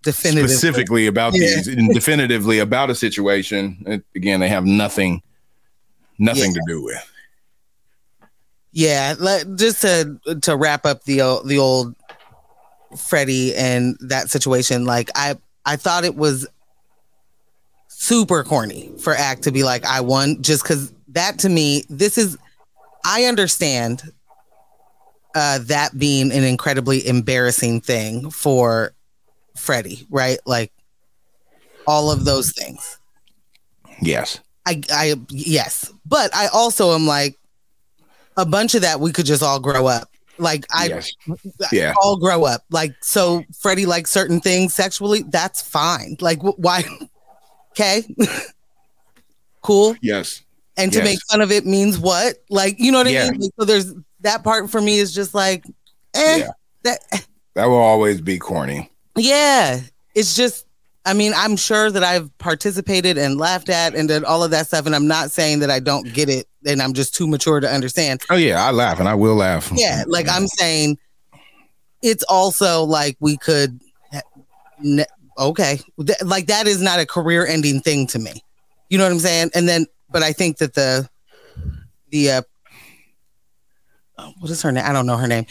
specifically about yeah. these and definitively about a situation. It, again, they have nothing nothing yeah. to do with. Yeah, let, just to to wrap up the the old Freddie and that situation. Like I, I thought it was super corny for A C T to be like, "I won," just because that to me, this is. I understand uh, that being an incredibly embarrassing thing for Freddie, right? Like all of those things. Yes. I I yes, but I also am like, a bunch of that we could just all grow up. Like I, yes. yeah. I all grow up. Like, so Freddie likes certain things sexually. That's fine. Like wh- why? Okay. Cool. Yes. And to yes. make fun of it means what? Like, you know what yeah. I mean? Like, so there's that part for me is just like, eh, yeah. that, eh. that will always be corny. Yeah. It's just, I mean, I'm sure that I've participated and laughed at and did all of that stuff. And I'm not saying that I don't get it and I'm just too mature to understand. Oh, yeah. I laugh and I will laugh. Yeah. Like I'm saying, it's also like we could. OK, like that is not a career ending thing to me. You know what I'm saying? And then but I think that the the uh, what is her name? I don't know her name.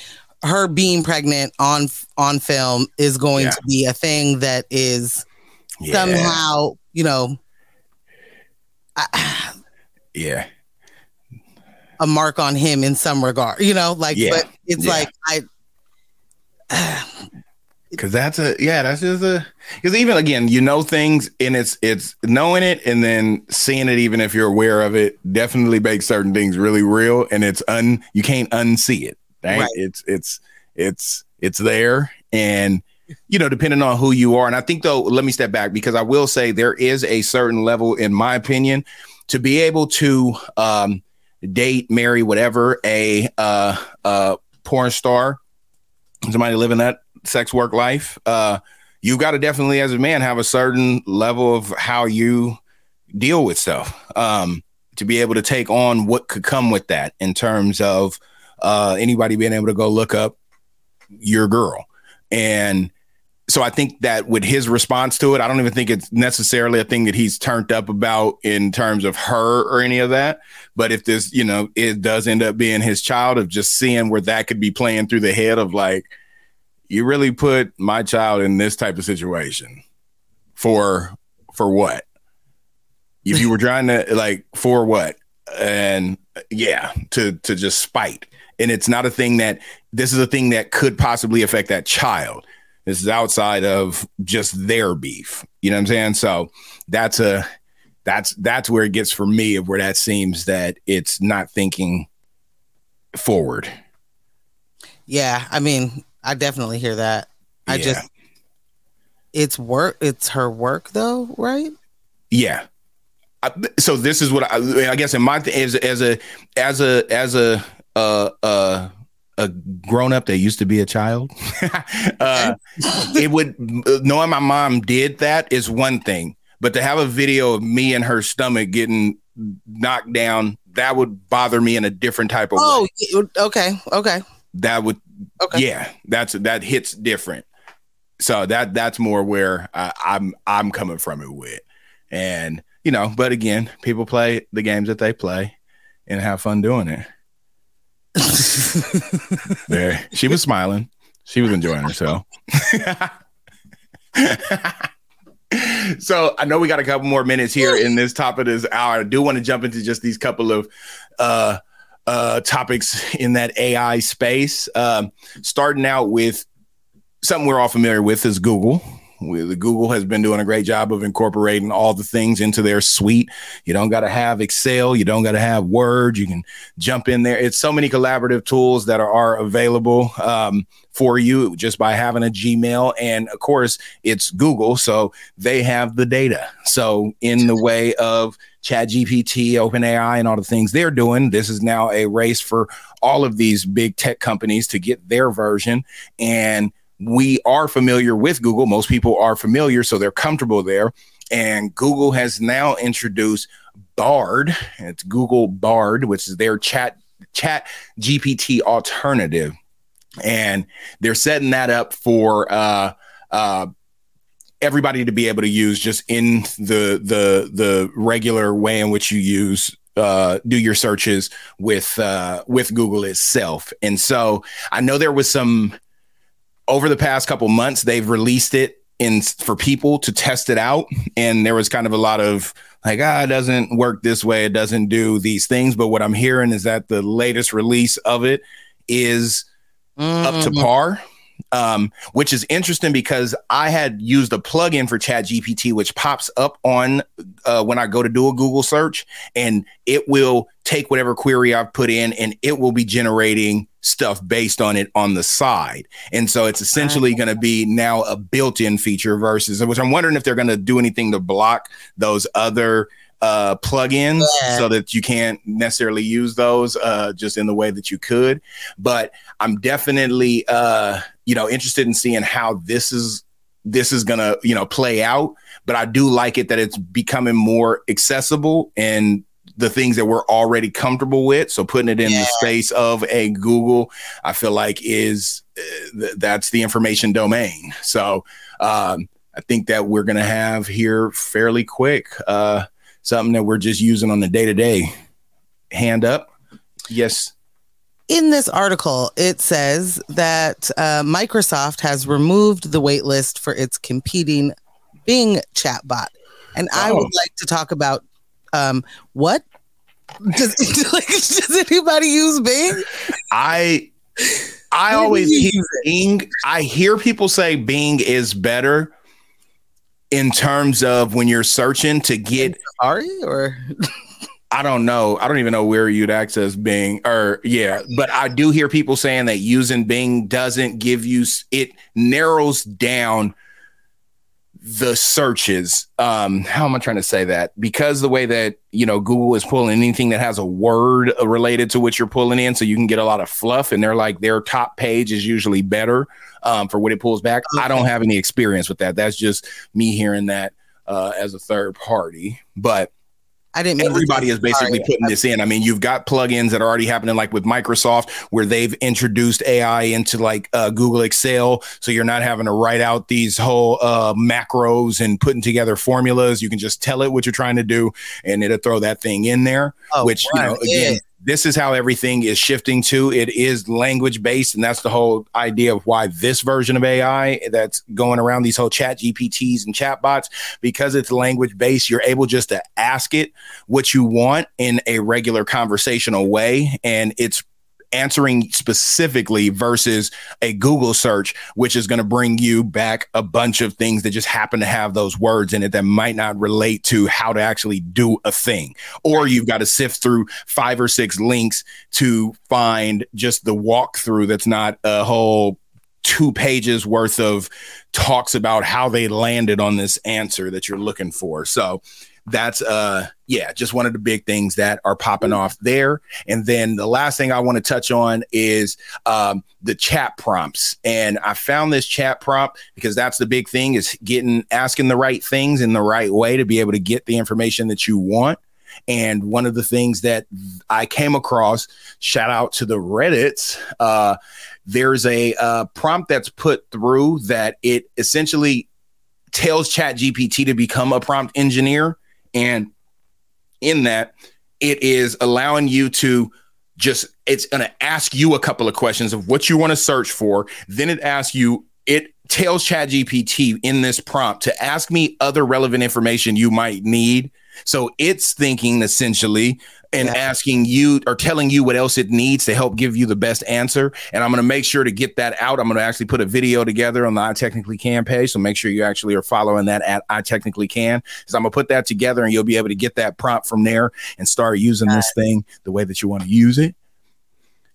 Her being pregnant on on film is going yeah. to be a thing that is yeah. somehow, you know. I, yeah. a mark on him in some regard, you know, like, yeah. but it's yeah. like, I, uh, cause that's a, yeah, that's just a, cause even again, you know, things and it's, it's knowing it and then seeing it, even if you're aware of it, definitely makes certain things really real. And it's un, you can't unsee it. Right? Right. It's, it's, it's, it's there. And, you know, depending on who you are. And I think though, let me step back because I will say there is a certain level, in my opinion, to be able to, um, date, marry, whatever, a uh, uh, porn star, somebody living that sex work life, uh, you got to definitely, as a man, have a certain level of how you deal with stuff, um, to be able to take on what could come with that in terms of uh, anybody being able to go look up your girl. And so I think that with his response to it, I don't even think it's necessarily a thing that he's turned up about in terms of her or any of that. But if this, you know, it does end up being his child, of just seeing where that could be playing through the head of like, you really put my child in this type of situation for for what? If you were trying to like for what? And yeah, to to just spite. And it's not a thing that this is a thing that could possibly affect that child. This is outside of just their beef. You know what I'm saying? So that's a that's that's where it gets for me, of where that seems that it's not thinking forward. Yeah, I mean, I definitely hear that. I yeah. just it's work. It's her work, though, right? Yeah. I, so this is what I, I guess in my th- as as a as a as a uh uh. a grown up that used to be a child. uh, it would, knowing my mom did that is one thing, but to have a video of me and her stomach getting knocked down, that would bother me in a different type of oh, way. Oh, okay. Okay. That would Okay. Yeah, that's that hits different. So that that's more where uh, I'm I'm coming from it with, and you know, but again, people play the games that they play, and have fun doing it. There, she was smiling. She was enjoying herself. So I know we got a couple more minutes here in this top of this hour. I do want to jump into just these couple of uh, uh, topics in that A I space. Um, starting out with something we're all familiar with is Google. We, Google has been doing a great job of incorporating all the things into their suite. You don't got to have Excel. You don't got to have Word. You can jump in there. It's so many collaborative tools that are, are available um, for you just by having a Gmail. And of course, it's Google. So they have the data. So in the way of ChatGPT, OpenAI, and all the things they're doing, this is now a race for all of these big tech companies to get their version. And we are familiar with Google. Most people are familiar, so they're comfortable there. And Google has now introduced Bard. It's Google Bard, which is their chat chat G P T alternative. And they're setting that up for uh, uh, everybody to be able to use just in the the the regular way in which you use Uh, do your searches with uh, with Google itself. And so I know there was some... Over the past couple months, they've released it in for people to test it out. And there was kind of a lot of like, ah, it doesn't work this way. It doesn't do these things. But what I'm hearing is that the latest release of it is mm. up to par, um, which is interesting because I had used a plugin for ChatGPT, which pops up on uh, when I go to do a Google search, and it will take whatever query I've put in and it will be generating stuff based on it on the side. And so it's essentially going to be now a built-in feature versus, which I'm wondering if they're going to do anything to block those other uh, plugins yeah. so that you can't necessarily use those uh, just in the way that you could. But I'm definitely, uh, you know, interested in seeing how this is this is going to, you know, play out. But I do like it that it's becoming more accessible and the things that we're already comfortable with. So putting it in yeah. the space of a Google, I feel like is uh, th- that's the information domain. So um, I think that we're going to have here fairly quick uh, something that we're just using on the day to day. Hand up. Yes. In this article, it says that uh, Microsoft has removed the waitlist for its competing Bing chatbot. And oh. I would like to talk about Um, what does, like, does anybody use Bing? I I always hear Bing. I hear people say Bing is better in terms of when you're searching to get. Sorry, or I don't know. I don't even know where you'd access Bing or yeah, but I do hear people saying that using Bing doesn't give you it narrows down the searches. Um, how am I trying to say that? Because the way that, you know, Google is pulling anything that has a word related to what you're pulling in, so you can get a lot of fluff, and they're like, their top page is usually better um, for what it pulls back. Okay. I don't have any experience with that. That's just me hearing that uh, as a third party. But I didn't. Everybody is basically sorry. putting this in. I mean, you've got plugins that are already happening, like with Microsoft, where they've introduced A I into like uh, Google Excel. So you're not having to write out these whole uh, macros and putting together formulas. You can just tell it what you're trying to do and it'll throw that thing in there, oh, which, right. you know, again, yeah. this is how everything is shifting to. It is language based. And that's the whole idea of why this version of A I that's going around, these whole chat G P Ts and chat bots, because it's language based, you're able just to ask it what you want in a regular conversational way. And it's answering specifically versus a Google search, which is going to bring you back a bunch of things that just happen to have those words in it that might not relate to how to actually do a thing. Or you've got to sift through five or six links to find just the walkthrough that's not a whole two pages worth of talks about how they landed on this answer that you're looking for. So that's uh yeah just one of the big things that are popping off there. And then the last thing I want to touch on is um the chat prompts. And I found this chat prompt because that's the big thing, is getting asking the right things in the right way to be able to get the information that you want. And one of the things that I came across, shout out to the Reddits, uh there's a uh, prompt that's put through that it essentially tells ChatGPT to become a prompt engineer. And in that, it is allowing you to just, it's going to ask you a couple of questions of what you want to search for. Then it asks you, it tells ChatGPT in this prompt to ask me other relevant information you might need. So it's thinking essentially and yeah. asking you or telling you what else it needs to help give you the best answer. And I'm going to make sure to get that out. I'm going to actually put a video together on the I Technically Can page. So make sure you actually are following that at I Technically Can, because I'm going to put that together and you'll be able to get that prompt from there and start using God. this thing the way that you want to use it.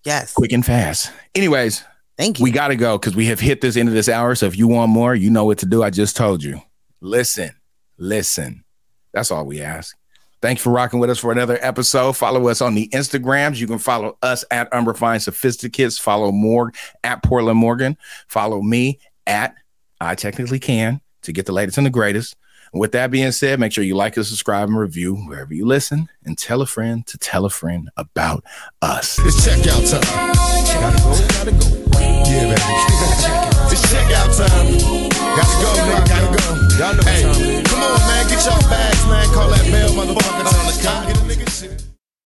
Yes. Quick and fast. Anyways, thank you. We got to go because we have hit this end of this hour. So if you want more, you know what to do. I just told you. Listen, listen. That's all we ask. Thanks for rocking with us for another episode. Follow us on the Instagrams. You can follow us at Unrefined Sophisticates. Follow Morg at Portland Morgan. Follow me at I Technically Can to get the latest and the greatest. And with that being said, make sure you like us, subscribe, and review wherever you listen. And tell a friend to tell a friend about us. It's checkout time. Gotta go. Gotta go. Yeah, baby. It's checkout time. Gotta go.